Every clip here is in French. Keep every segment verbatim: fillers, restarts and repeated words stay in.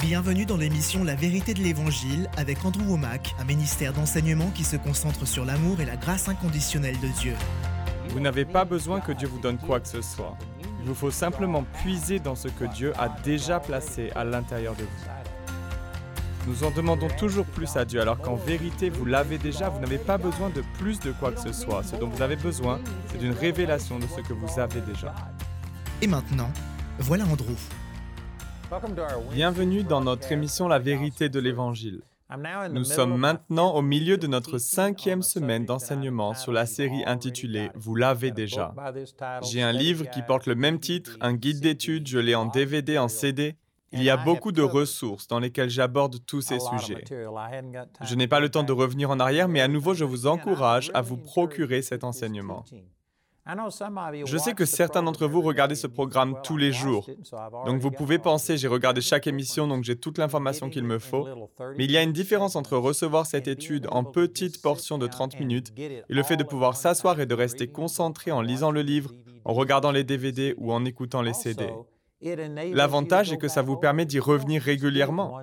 Bienvenue dans l'émission La Vérité de l'Évangile avec Andrew Womack, un ministère d'enseignement qui se concentre sur l'amour et la grâce inconditionnelle de Dieu. Vous n'avez pas besoin que Dieu vous donne quoi que ce soit. Il vous faut simplement puiser dans ce que Dieu a déjà placé à l'intérieur de vous. Nous en demandons toujours plus à Dieu, alors qu'en vérité, vous l'avez déjà, vous n'avez pas besoin de plus de quoi que ce soit. Ce dont vous avez besoin, c'est d'une révélation de ce que vous avez déjà. Et maintenant, voilà Andrew. Bienvenue dans notre émission La Vérité de l'Évangile. Nous sommes maintenant au milieu de notre cinquième semaine d'enseignement sur la série intitulée « Vous l'avez déjà ». J'ai un livre qui porte le même titre, un guide d'études, je l'ai en D V D, en C D. Il y a beaucoup de ressources dans lesquelles j'aborde tous ces sujets. Je n'ai pas le temps de revenir en arrière, mais à nouveau, je vous encourage à vous procurer cet enseignement. Je sais que certains d'entre vous regardez ce programme tous les jours, donc vous pouvez penser, j'ai regardé chaque émission, donc j'ai toute l'information qu'il me faut, mais il y a une différence entre recevoir cette étude en petites portions de trente minutes et le fait de pouvoir s'asseoir et de rester concentré en lisant le livre, en regardant les D V D ou en écoutant les C D. L'avantage est que ça vous permet d'y revenir régulièrement.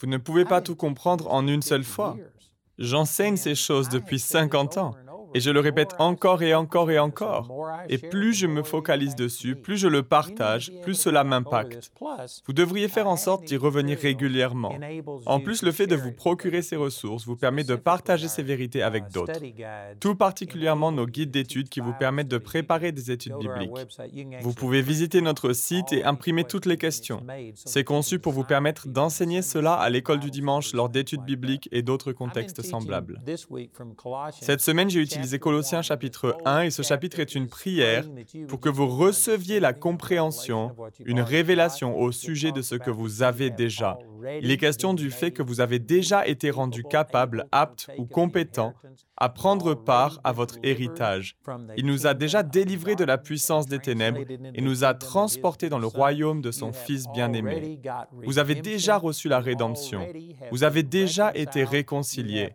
Vous ne pouvez pas tout comprendre en une seule fois. J'enseigne ces choses depuis cinquante ans. Et je le répète encore et encore et encore. Et plus je me focalise dessus, plus je le partage, plus cela m'impacte. Vous devriez faire en sorte d'y revenir régulièrement. En plus, le fait de vous procurer ces ressources vous permet de partager ces vérités avec d'autres, tout particulièrement nos guides d'études qui vous permettent de préparer des études bibliques. Vous pouvez visiter notre site et imprimer toutes les questions. C'est conçu pour vous permettre d'enseigner cela à l'école du dimanche lors d'études bibliques et d'autres contextes semblables. Cette semaine, j'ai utilisé Les Colossiens chapitre un, et ce chapitre est une prière pour que vous receviez la compréhension, une révélation au sujet de ce que vous avez déjà. Il est question du fait que vous avez déjà été rendu capable, apte ou compétent à prendre part à votre héritage. Il nous a déjà délivrés de la puissance des ténèbres et nous a transportés dans le royaume de son Fils bien-aimé. Vous avez déjà reçu la rédemption. Vous avez déjà été réconciliés.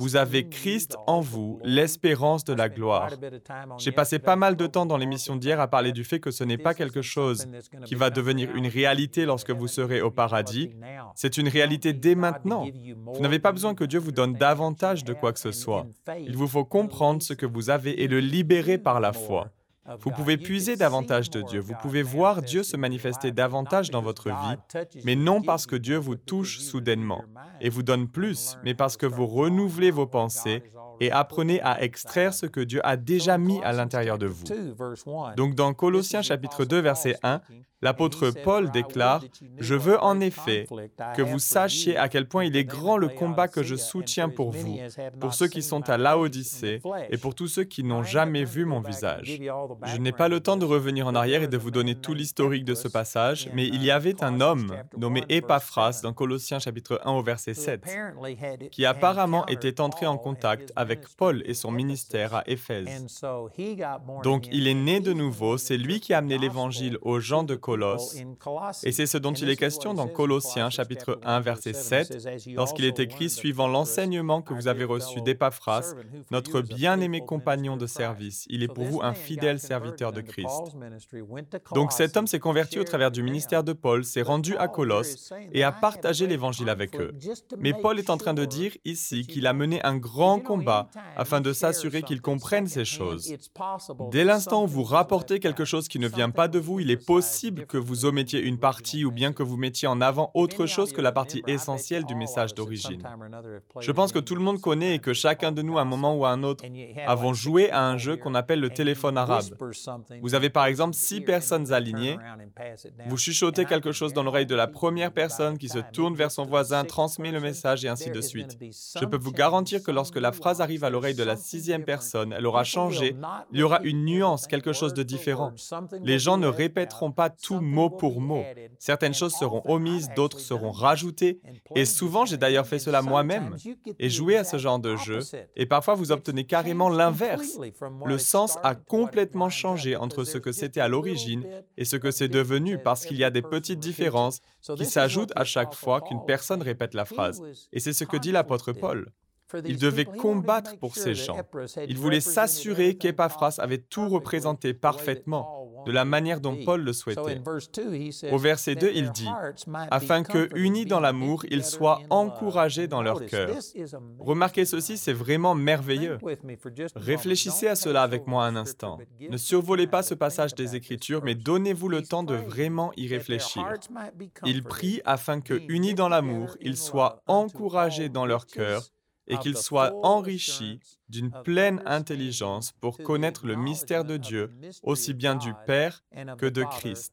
Vous avez Christ en vous, l'espérance de la gloire. J'ai passé pas mal de temps dans l'émission d'hier à parler du fait que ce n'est pas quelque chose qui va devenir une réalité lorsque vous serez au paradis. C'est une réalité dès maintenant. Vous n'avez pas besoin que Dieu vous donne davantage de quoi que ce soit. Il vous faut comprendre ce que vous avez et le libérer par la foi. Vous pouvez puiser davantage de Dieu, vous pouvez voir Dieu se manifester davantage dans votre vie, mais non parce que Dieu vous touche soudainement et vous donne plus, mais parce que vous renouvelez vos pensées et apprenez à extraire ce que Dieu a déjà mis à l'intérieur de vous. Donc dans Colossiens chapitre deux, verset un, l'apôtre Paul déclare « Je veux en effet que vous sachiez à quel point il est grand le combat que je soutiens pour vous, pour ceux qui sont à Laodicée et pour tous ceux qui n'ont jamais vu mon visage. » Je n'ai pas le temps de revenir en arrière et de vous donner tout l'historique de ce passage, mais il y avait un homme nommé Epaphras dans Colossiens chapitre un au verset sept, qui apparemment était entré en contact avec Paul et son ministère à Éphèse. Donc il est né de nouveau, c'est lui qui a amené l'Évangile aux gens de Colosse. Et c'est ce dont il est question dans Colossiens, chapitre un, verset sept, lorsqu'il est écrit « Suivant l'enseignement que vous avez reçu d'Epaphras, notre bien-aimé compagnon de service, il est pour vous un fidèle serviteur de Christ. » Donc cet homme s'est converti au travers du ministère de Paul, s'est rendu à Colosse et a partagé l'Évangile avec eux. Mais Paul est en train de dire ici qu'il a mené un grand combat afin de s'assurer qu'ils comprennent ces choses. Dès l'instant où vous rapportez quelque chose qui ne vient pas de vous, il est possible que vous omettiez une partie ou bien que vous mettiez en avant autre chose que la partie essentielle du message d'origine. Je pense que tout le monde connaît et que chacun de nous, à un moment ou à un autre, avons joué à un jeu qu'on appelle le téléphone arabe. Vous avez par exemple six personnes alignées, vous chuchotez quelque chose dans l'oreille de la première personne qui se tourne vers son voisin, transmet le message et ainsi de suite. Je peux vous garantir que lorsque la phrase arrive à l'oreille de la sixième personne, elle aura changé, il y aura une nuance, quelque chose de différent. Les gens ne répéteront pas tout mot pour mot. Certaines choses seront omises, d'autres seront rajoutées, et souvent, j'ai d'ailleurs fait cela moi-même, et joué à ce genre de jeu, et parfois, vous obtenez carrément l'inverse. Le sens a complètement changé entre ce que c'était à l'origine et ce que c'est devenu, parce qu'il y a des petites différences qui s'ajoutent à chaque fois qu'une personne répète la phrase. Et c'est ce que dit l'apôtre Paul. Il devait combattre pour ces gens. Il voulait s'assurer qu'Epaphras avait tout représenté parfaitement. de la manière dont Paul le souhaitait. Au verset deux, il dit « Afin que, unis dans l'amour, ils soient encouragés dans leur cœur. » Remarquez ceci, c'est vraiment merveilleux. Réfléchissez à cela avec moi un instant. Ne survolez pas ce passage des Écritures, mais donnez-vous le temps de vraiment y réfléchir. Il prie afin que, unis dans l'amour, ils soient encouragés dans leur cœur et qu'ils soient enrichis d'une pleine intelligence pour connaître le mystère de Dieu, aussi bien du Père que de Christ.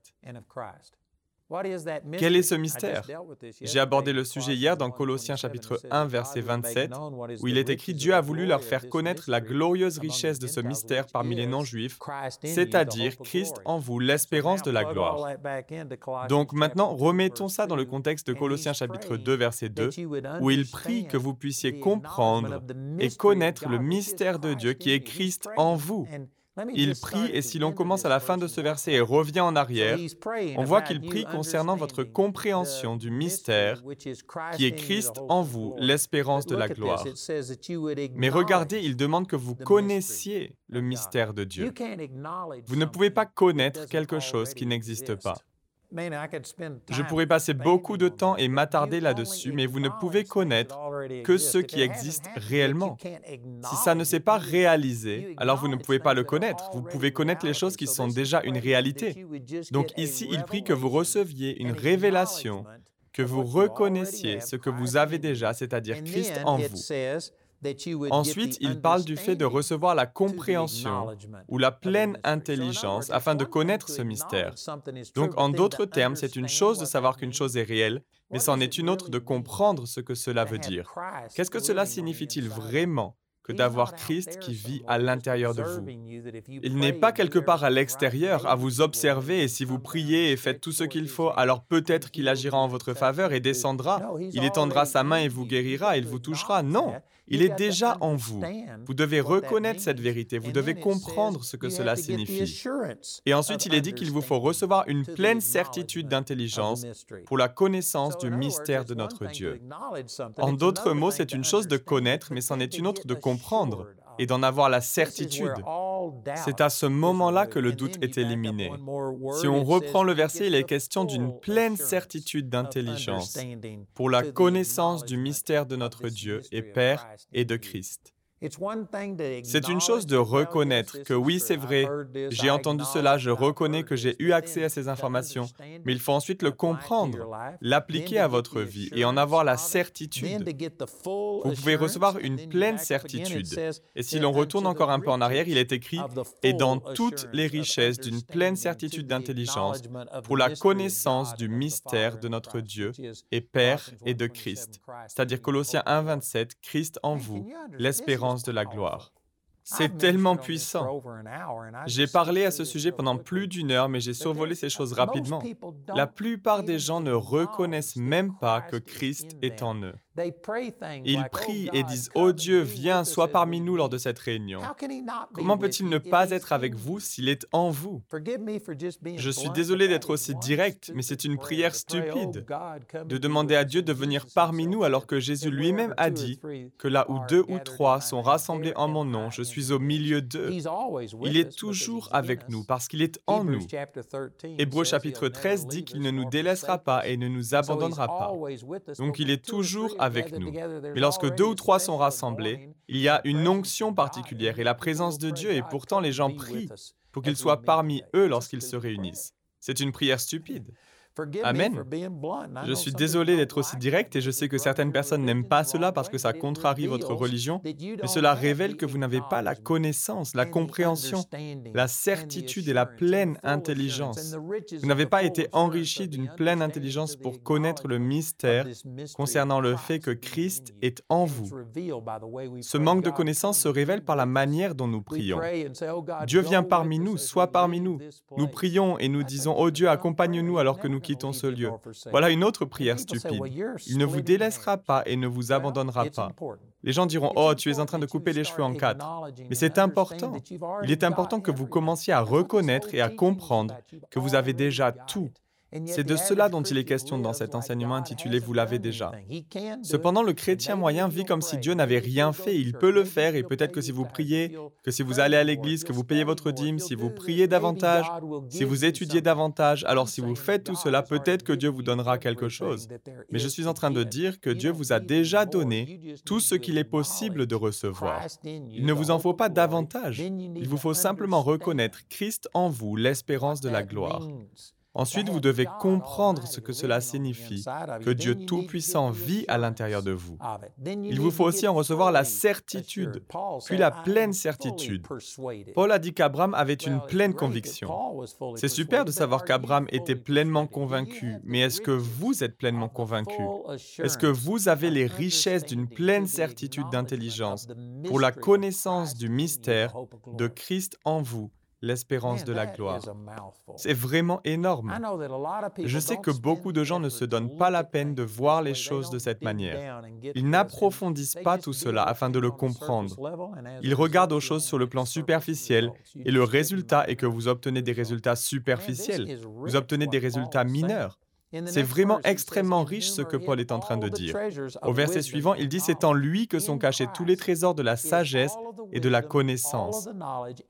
Quel est ce mystère? J'ai abordé le sujet hier dans Colossiens chapitre un, verset vingt-sept, où il est écrit « Dieu a voulu leur faire connaître la glorieuse richesse de ce mystère parmi les non-juifs, c'est-à-dire Christ en vous, l'espérance de la gloire. » Donc maintenant, remettons ça dans le contexte de Colossiens chapitre deux, verset deux, où il prie que vous puissiez comprendre et connaître le mystère de Dieu qui est Christ en vous. Il prie, et si l'on commence à la fin de ce verset et revient en arrière, on voit qu'il prie concernant votre compréhension du mystère qui est Christ en vous, l'espérance de la gloire. Mais regardez, il demande que vous connaissiez le mystère de Dieu. Vous ne pouvez pas connaître quelque chose qui n'existe pas. Je pourrais passer beaucoup de temps et m'attarder là-dessus, mais vous ne pouvez connaître que ce qui existe réellement. Si ça ne s'est pas réalisé, alors vous ne pouvez pas le connaître. Vous pouvez connaître les choses qui sont déjà une réalité. Donc ici, il prie que vous receviez une révélation, que vous reconnaissiez ce que vous avez déjà, c'est-à-dire Christ en vous. Ensuite, il parle du fait de recevoir la compréhension ou la pleine intelligence afin de connaître ce mystère. Donc, en d'autres termes, c'est une chose de savoir qu'une chose est réelle, mais c'en est une autre de comprendre ce que cela veut dire. Qu'est-ce que cela signifie-t-il vraiment que d'avoir Christ qui vit à l'intérieur de vous? Il n'est pas quelque part à l'extérieur, à vous observer, et si vous priez et faites tout ce qu'il faut, alors peut-être qu'il agira en votre faveur et descendra. Il étendra sa main et vous guérira, il vous touchera. Non, il est déjà en vous. Vous devez reconnaître cette vérité, vous devez comprendre ce que cela signifie. Et ensuite, il est dit qu'il vous faut recevoir une pleine certitude d'intelligence pour la connaissance du mystère de notre Dieu. En d'autres mots, c'est une chose de connaître, mais c'en est une autre de comprendre. comprendre et d'en avoir la certitude. C'est à ce moment-là que le doute est éliminé. Si on reprend le verset, il est question d'une pleine certitude d'intelligence pour la connaissance du mystère de notre Dieu et Père et de Christ. C'est une chose de reconnaître que oui, c'est vrai, j'ai entendu cela, je reconnais que j'ai eu accès à ces informations, mais il faut ensuite le comprendre, l'appliquer à votre vie et en avoir la certitude. Vous pouvez recevoir une pleine certitude. Et si l'on retourne encore un peu en arrière, il est écrit « Et dans toutes les richesses d'une pleine certitude d'intelligence pour la connaissance du mystère de notre Dieu et Père et de Christ. » C'est-à-dire Colossiens un, vingt-sept, « Christ en vous, l'espérance de la gloire. » C'est tellement puissant. J'ai parlé à ce sujet pendant plus d'une heure, mais j'ai survolé ces choses rapidement. La plupart des gens ne reconnaissent même pas que Christ est en eux. Ils prient et disent « Oh Dieu, viens, sois parmi nous lors de cette réunion. » Comment peut-il ne pas être avec vous s'il est en vous? Je suis désolé d'être aussi direct, mais c'est une prière stupide de demander à Dieu de venir parmi nous alors que Jésus lui-même a dit que là où deux ou trois sont rassemblés en mon nom, je suis au milieu d'eux. Il est toujours avec nous parce qu'il est en nous. Hébreux chapitre treize dit qu'il ne nous délaissera pas et ne nous abandonnera pas. Donc il est toujours avec nous. Avec nous. Mais lorsque deux ou trois sont rassemblés, il y a une onction particulière et la présence de Dieu, et pourtant les gens prient pour qu'il soit parmi eux lorsqu'ils se réunissent. C'est une prière stupide. Amen. Je suis désolé d'être aussi direct et je sais que certaines personnes n'aiment pas cela parce que ça contrarie votre religion, mais cela révèle que vous n'avez pas la connaissance, la compréhension, la certitude et la pleine intelligence. Vous n'avez pas été enrichi d'une pleine intelligence pour connaître le mystère concernant le fait que Christ est en vous. Ce manque de connaissance se révèle par la manière dont nous prions. Dieu vient parmi nous, sois parmi nous. Nous prions et nous disons « Oh Dieu, accompagne-nous alors que nous quittons ce lieu. » Voilà une autre prière stupide. Il ne vous délaissera pas et ne vous abandonnera pas. Les gens diront « Oh, tu es en train de couper les cheveux en quatre. » Mais c'est important. Il est important que vous commenciez à reconnaître et à comprendre que vous avez déjà tout. C'est de cela dont il est question dans cet enseignement intitulé « Vous l'avez déjà ». Cependant, le chrétien moyen vit comme si Dieu n'avait rien fait. Il peut le faire et peut-être que si vous priez, que si vous allez à l'église, que vous payez votre dîme, si vous priez davantage, si vous étudiez davantage, alors si vous faites tout cela, peut-être que Dieu vous donnera quelque chose. Mais je suis en train de dire que Dieu vous a déjà donné tout ce qu'il est possible de recevoir. Il ne vous en faut pas davantage. Il vous faut simplement reconnaître Christ en vous, l'espérance de la gloire. Ensuite, vous devez comprendre ce que cela signifie, que Dieu Tout-Puissant vit à l'intérieur de vous. Il vous faut aussi en recevoir la certitude, puis la pleine certitude. Paul a dit qu'Abraham avait une pleine conviction. C'est super de savoir qu'Abraham était pleinement convaincu, mais est-ce que vous êtes pleinement convaincu? Est-ce que vous avez les richesses d'une pleine certitude d'intelligence pour la connaissance du mystère de Christ en vous? L'espérance de la gloire. C'est vraiment énorme. Je sais que beaucoup de gens ne se donnent pas la peine de voir les choses de cette manière. Ils n'approfondissent pas tout cela afin de le comprendre. Ils regardent aux choses sur le plan superficiel et le résultat est que vous obtenez des résultats superficiels. Vous obtenez des résultats mineurs. C'est vraiment extrêmement riche ce que Paul est en train de dire. Au verset suivant, il dit « C'est en lui que sont cachés tous les trésors de la sagesse et de la connaissance. »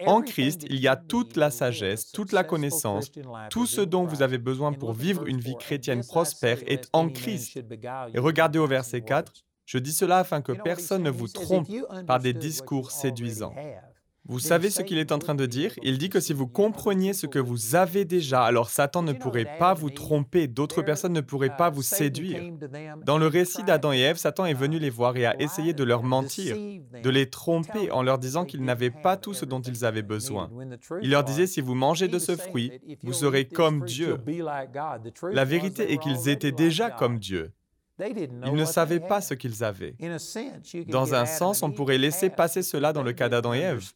En Christ, il y a toute la sagesse, toute la connaissance, tout ce dont vous avez besoin pour vivre une vie chrétienne prospère est en Christ. Et regardez au verset quatre, « Je dis cela afin que personne ne vous trompe par des discours séduisants. » Vous savez ce qu'il est en train de dire? Il dit que si vous compreniez ce que vous avez déjà, alors Satan ne pourrait pas vous tromper, d'autres personnes ne pourraient pas vous séduire. Dans le récit d'Adam et Ève, Satan est venu les voir et a essayé de leur mentir, de les tromper en leur disant qu'ils n'avaient pas tout ce dont ils avaient besoin. Il leur disait, si vous mangez de ce fruit, vous serez comme Dieu. La vérité est qu'ils étaient déjà comme Dieu. Ils ne savaient pas ce qu'ils avaient. Dans un sens, on pourrait laisser passer cela dans le cas d'Adam et Ève,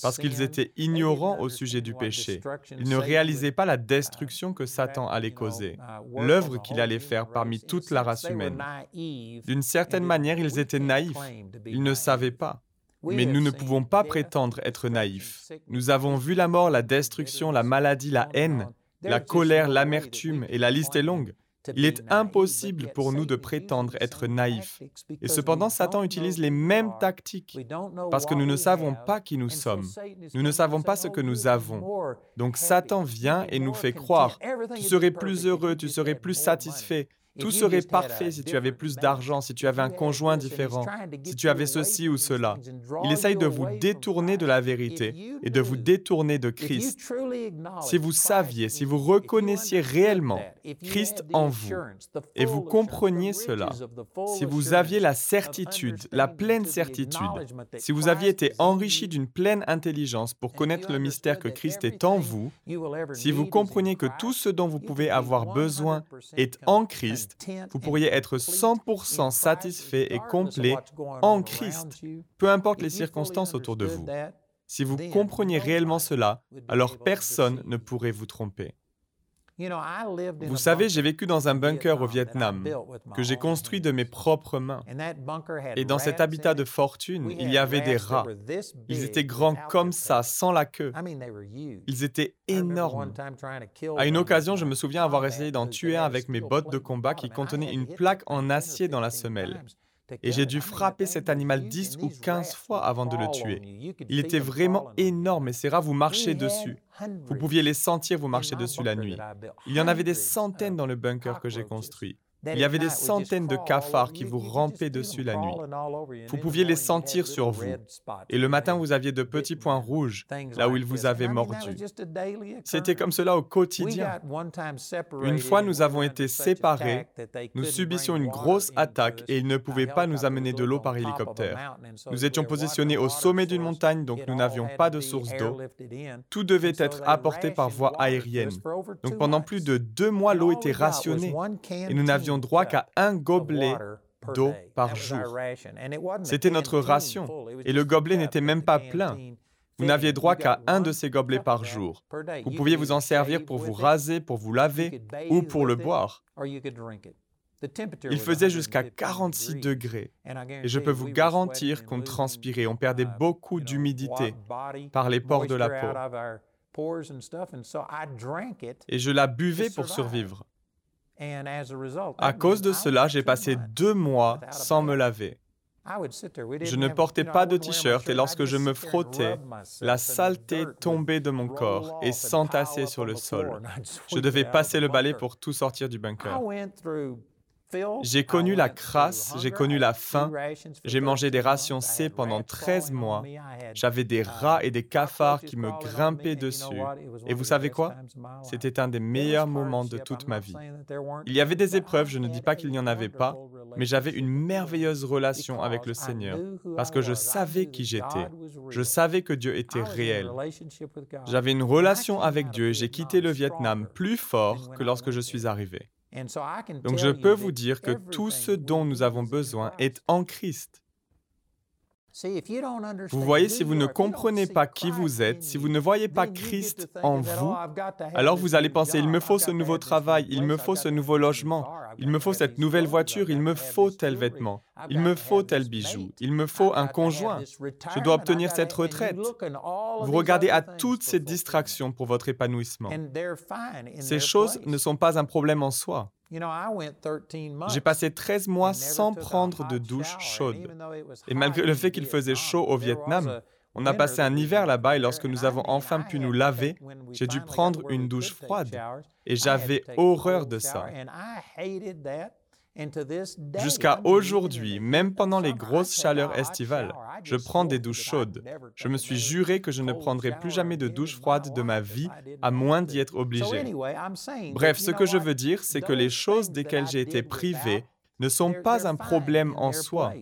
parce qu'ils étaient ignorants au sujet du péché. Ils ne réalisaient pas la destruction que Satan allait causer, l'œuvre qu'il allait faire parmi toute la race humaine. D'une certaine manière, ils étaient naïfs. Ils ne savaient pas. Mais nous ne pouvons pas prétendre être naïfs. Nous avons vu la mort, la destruction, la maladie, la haine, la colère, l'amertume, et la liste est longue. Il est impossible pour nous de prétendre être naïfs. Et cependant, Satan utilise les mêmes tactiques parce que nous ne savons pas qui nous sommes. Nous ne savons pas ce que nous avons. Donc Satan vient et nous fait croire « Tu serais plus heureux, tu serais plus satisfait, tout serait parfait si tu avais plus d'argent, si tu avais un conjoint différent, si tu avais ceci ou cela. » Il essaye de vous détourner de la vérité et de vous détourner de Christ. Si vous saviez, si vous reconnaissiez réellement Christ en vous et vous compreniez cela, si vous aviez la certitude, la pleine certitude, si vous aviez été enrichi d'une pleine intelligence pour connaître le mystère que Christ est en vous, si vous compreniez que tout ce dont vous pouvez avoir besoin est en Christ, vous pourriez être cent pour cent satisfait et complet en Christ, peu importe les circonstances autour de vous. Si vous compreniez réellement cela, alors personne ne pourrait vous tromper. Vous savez, j'ai vécu dans un bunker au Vietnam, que j'ai construit de mes propres mains. Et dans cet habitat de fortune, il y avait des rats. Ils étaient grands comme ça, sans la queue. Ils étaient énormes. À une occasion, je me souviens avoir essayé d'en tuer un avec mes bottes de combat qui contenaient une plaque en acier dans la semelle. Et j'ai dû frapper cet animal dix ou quinze fois avant de le tuer. Il était vraiment énorme et ces rats vous marchaient dessus. Vous pouviez les sentir vous marcher dessus la nuit. Il y en avait des centaines dans le bunker que j'ai construit. Il y avait des centaines de cafards qui vous rampaient dessus la nuit. Vous pouviez les sentir sur vous. Et le matin, vous aviez de petits points rouges, là où ils vous avaient mordu. C'était comme cela au quotidien. Une fois, nous avons été séparés, nous subissions une grosse attaque et ils ne pouvaient pas nous amener de l'eau par hélicoptère. Nous étions positionnés au sommet d'une montagne, donc nous n'avions pas de source d'eau. Tout devait être apporté par voie aérienne. Donc pendant plus de deux mois, l'eau était rationnée et nous n'avions droit qu'à un gobelet d'eau par jour. C'était notre ration, et le gobelet n'était même pas plein. Vous n'aviez droit qu'à un de ces gobelets par jour. Vous pouviez vous en servir pour vous raser, pour vous laver, ou pour le boire. Il faisait jusqu'à quarante-six degrés, et je peux vous garantir qu'on transpirait, on perdait beaucoup d'humidité par les pores de la peau. Et je la buvais pour survivre. À cause de cela, j'ai passé deux mois sans me laver. Je ne portais pas de t-shirt et lorsque je me frottais, la saleté tombait de mon corps et s'entassait sur le sol. Je devais passer le balai pour tout sortir du bunker. J'ai connu la crasse, j'ai connu la faim, j'ai mangé des rations C pendant treize mois, j'avais des rats et des cafards qui me grimpaient dessus. Et vous savez quoi? C'était un des meilleurs moments de toute ma vie. Il y avait des épreuves, je ne dis pas qu'il n'y en avait pas, mais j'avais une merveilleuse relation avec le Seigneur, parce que je savais qui j'étais. Je savais que Dieu était réel. J'avais une relation avec Dieu et j'ai quitté le Vietnam plus fort que lorsque je suis arrivé. Donc je peux vous dire que tout ce dont nous avons besoin est en Christ. Vous voyez, si vous ne comprenez pas qui vous êtes, si vous ne voyez pas Christ en vous, alors vous allez penser, il me faut ce nouveau travail, il me faut ce nouveau logement, il me faut cette nouvelle voiture, il me faut tel vêtement, il me faut tel bijou, il me faut un conjoint, je dois obtenir cette retraite. Vous regardez à toutes ces distractions pour votre épanouissement. Ces choses ne sont pas un problème en soi. J'ai passé treize mois sans prendre de douche chaude. Et malgré le fait qu'il faisait chaud au Vietnam, on a passé un hiver là-bas et lorsque nous avons enfin pu nous laver, j'ai dû prendre une douche froide. Et j'avais horreur de ça. Jusqu'à aujourd'hui, même pendant les grosses chaleurs estivales, je prends des douches chaudes. Je me suis juré que je ne prendrai plus jamais de douche froide de ma vie, à moins d'y être obligé. Bref, ce que je veux dire, c'est que les choses desquelles j'ai été privé ne sont pas un problème en soi.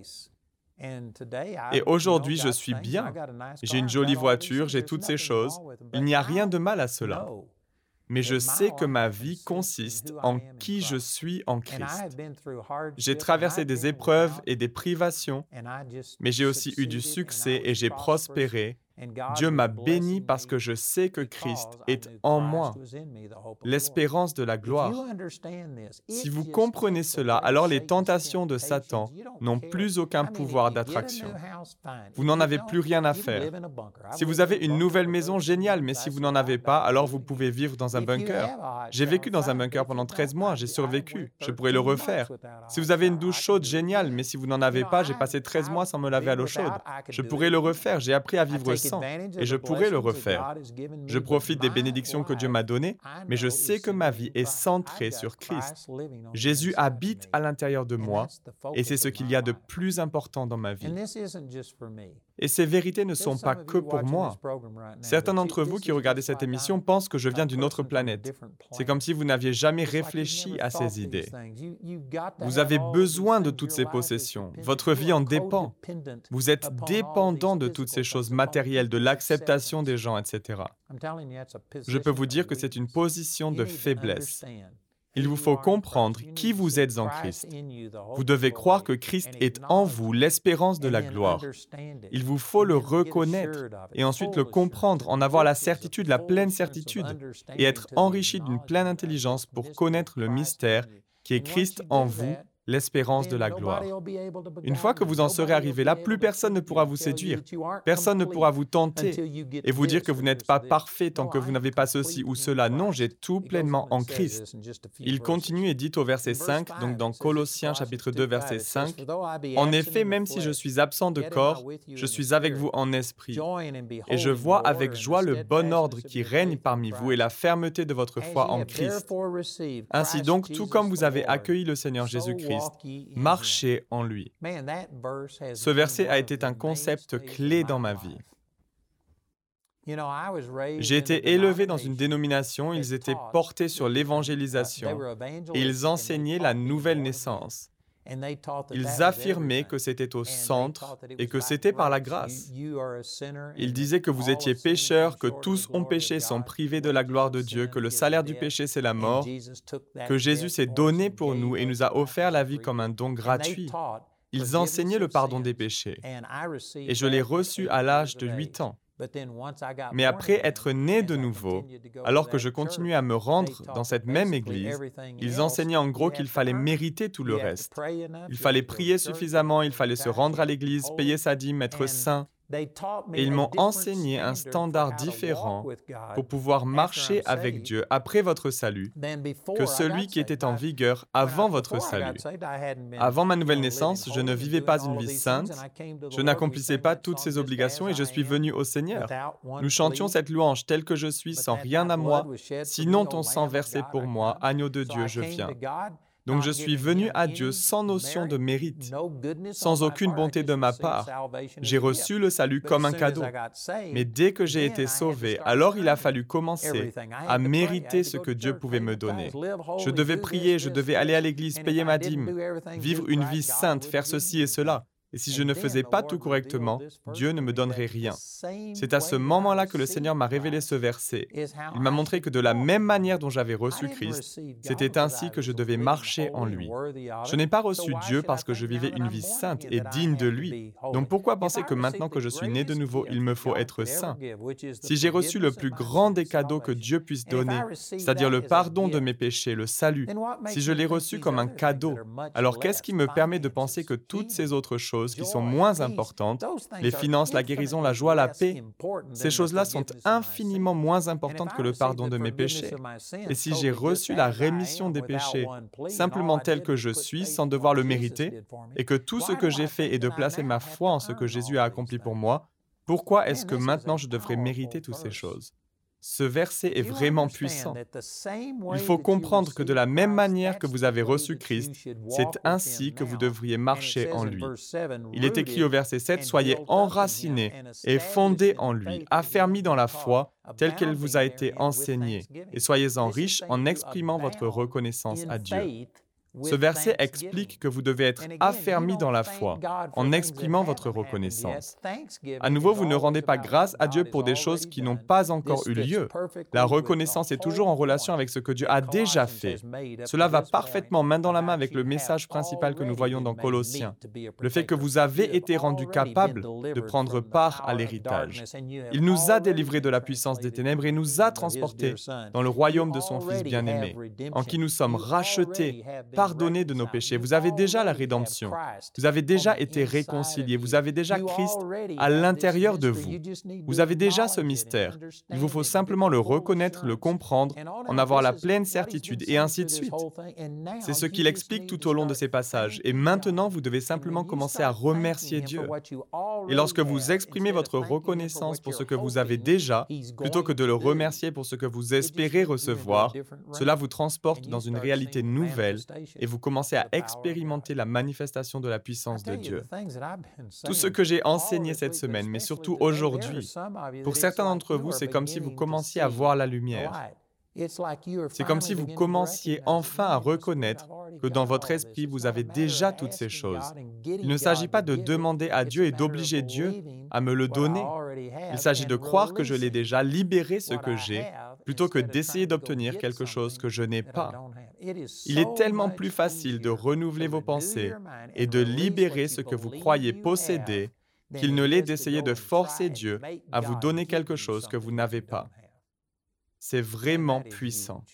Et aujourd'hui, je suis bien. J'ai une jolie voiture, j'ai toutes ces choses. Il n'y a rien de mal à cela. Mais je sais que ma vie consiste en qui je suis en Christ. J'ai traversé des épreuves et des privations, mais j'ai aussi eu du succès et j'ai prospéré. Dieu m'a béni parce que je sais que Christ est en moi, l'espérance de la gloire. Si vous comprenez cela, alors les tentations de Satan n'ont plus aucun pouvoir d'attraction. Vous n'en avez plus rien à faire. Si vous avez une nouvelle maison, génial, mais si vous n'en avez pas, alors vous pouvez vivre dans un bunker. J'ai vécu dans un bunker pendant treize mois, j'ai survécu, je pourrais le refaire. Si vous avez une douche chaude, génial, mais si vous n'en avez pas, j'ai passé treize mois sans me laver à l'eau chaude. Je pourrais le refaire, j'ai appris à vivre sans. Et je pourrais le refaire. Je profite des bénédictions que Dieu m'a données, mais je sais que ma vie est centrée sur Christ. Jésus habite à l'intérieur de moi, et c'est ce qu'il y a de plus important dans ma vie. Et ces vérités ne sont pas que pour moi. Certains d'entre vous qui regardez cette émission pensent que je viens d'une autre planète. C'est comme si vous n'aviez jamais réfléchi à ces idées. Vous avez besoin de toutes ces possessions. Votre vie en dépend. Vous êtes dépendant de toutes ces choses matérielles, de l'acceptation des gens, et cetera. Je peux vous dire que c'est une position de faiblesse. Il vous faut comprendre qui vous êtes en Christ. Vous devez croire que Christ est en vous l'espérance de la gloire. Il vous faut le reconnaître et ensuite le comprendre, en avoir la certitude, la pleine certitude, et être enrichi d'une pleine intelligence pour connaître le mystère qui est Christ en vous, l'espérance de la gloire. Une fois que vous en serez arrivé là, plus personne ne pourra vous séduire, personne ne pourra vous tenter et vous dire que vous n'êtes pas parfait tant que vous n'avez pas ceci ou cela. Non, j'ai tout pleinement en Christ. Il continue et dit au verset cinq, donc dans Colossiens chapitre deux, verset cinq, « En effet, même si je suis absent de corps, je suis avec vous en esprit, et je vois avec joie le bon ordre qui règne parmi vous et la fermeté de votre foi en Christ. Ainsi donc, tout comme vous avez accueilli le Seigneur Jésus-Christ, marchez en lui. » Ce verset a été un concept clé dans ma vie. J'ai été élevé dans une dénomination, ils étaient portés sur l'évangélisation et ils enseignaient la nouvelle naissance. Ils affirmaient que c'était au centre et que c'était par la grâce. Ils disaient que vous étiez pécheurs, que tous ont péché, sont privés de la gloire de Dieu, que le salaire du péché, c'est la mort, que Jésus s'est donné pour nous et nous a offert la vie comme un don gratuit. Ils enseignaient le pardon des péchés. Et je l'ai reçu à l'âge de huit ans. Mais après être né de nouveau, alors que je continuais à me rendre dans cette même église, ils enseignaient en gros qu'il fallait mériter tout le reste. Il fallait prier suffisamment, il fallait se rendre à l'église, payer sa dîme, être saint, Ils m'ont enseigné un standard différent pour pouvoir marcher avec Dieu après votre salut que celui qui était en vigueur avant votre salut. Avant ma nouvelle naissance, je ne vivais pas une vie sainte, je n'accomplissais pas toutes ces obligations et je suis venu au Seigneur. Nous chantions cette louange telle que je suis, sans rien à moi, sinon ton sang versé pour moi, agneau de Dieu, je viens. Donc je suis venu à Dieu sans notion de mérite, sans aucune bonté de ma part. J'ai reçu le salut comme un cadeau. Mais dès que j'ai été sauvé, alors il a fallu commencer à mériter ce que Dieu pouvait me donner. Je devais prier, je devais aller à l'église, payer ma dîme, vivre une vie sainte, faire ceci et cela. Et si je ne faisais pas tout correctement, Dieu ne me donnerait rien. C'est à ce moment-là que le Seigneur m'a révélé ce verset. Il m'a montré que de la même manière dont j'avais reçu Christ, c'était ainsi que je devais marcher en lui. Je n'ai pas reçu Dieu parce que je vivais une vie sainte et digne de lui. Donc pourquoi penser que maintenant que je suis né de nouveau, il me faut être saint? Si j'ai reçu le plus grand des cadeaux que Dieu puisse donner, c'est-à-dire le pardon de mes péchés, le salut, si je l'ai reçu comme un cadeau, alors qu'est-ce qui me permet de penser que toutes ces autres choses qui sont moins importantes, les finances, la guérison, la joie, la paix, ces choses-là sont infiniment moins importantes que le pardon de mes péchés. Et si j'ai reçu la rémission des péchés, simplement tel que je suis, sans devoir le mériter, et que tout ce que j'ai fait est de placer ma foi en ce que Jésus a accompli pour moi, pourquoi est-ce que maintenant je devrais mériter toutes ces choses? Ce verset est vraiment puissant. Il faut comprendre que de la même manière que vous avez reçu Christ, c'est ainsi que vous devriez marcher en lui. Il est écrit au verset sept, « Soyez enracinés et fondés en lui, affermis dans la foi, telle qu'elle vous a été enseignée, et soyez-en riches en exprimant votre reconnaissance à Dieu. » Ce verset explique que vous devez être affermi dans la foi, en exprimant votre reconnaissance. À nouveau, vous ne rendez pas grâce à Dieu pour des choses qui n'ont pas encore eu lieu. La reconnaissance est toujours en relation avec ce que Dieu a déjà fait. Cela va parfaitement main dans la main avec le message principal que nous voyons dans Colossiens, le fait que vous avez été rendu capable de prendre part à l'héritage. Il nous a délivrés de la puissance des ténèbres et nous a transportés dans le royaume de son Fils bien-aimé, en qui nous sommes rachetés, pardonnez de nos péchés. Vous avez déjà la rédemption. Vous avez déjà été réconciliés. Vous avez déjà Christ à l'intérieur de vous. Vous avez déjà ce mystère. Il vous faut simplement le reconnaître, le comprendre, en avoir la pleine certitude, et ainsi de suite. C'est ce qu'il explique tout au long de ces passages. Et maintenant, vous devez simplement commencer à remercier Dieu. Et lorsque vous exprimez votre reconnaissance pour ce que vous avez déjà, plutôt que de le remercier pour ce que vous espérez recevoir, cela vous transporte dans une réalité nouvelle, et vous commencez à expérimenter la manifestation de la puissance de Dieu. Tout ce que j'ai enseigné cette semaine, mais surtout aujourd'hui, pour certains d'entre vous, c'est comme si vous commenciez à voir la lumière. C'est comme si vous commenciez enfin à reconnaître que dans votre esprit, vous avez déjà toutes ces choses. Il ne s'agit pas de demander à Dieu et d'obliger Dieu à me le donner. Il s'agit de croire que je l'ai déjà, libérer ce que j'ai, plutôt que d'essayer d'obtenir quelque chose que je n'ai pas. Il est tellement plus facile de renouveler vos pensées et de libérer ce que vous croyez posséder qu'il ne l'est d'essayer de forcer Dieu à vous donner quelque chose que vous n'avez pas. C'est vraiment puissant.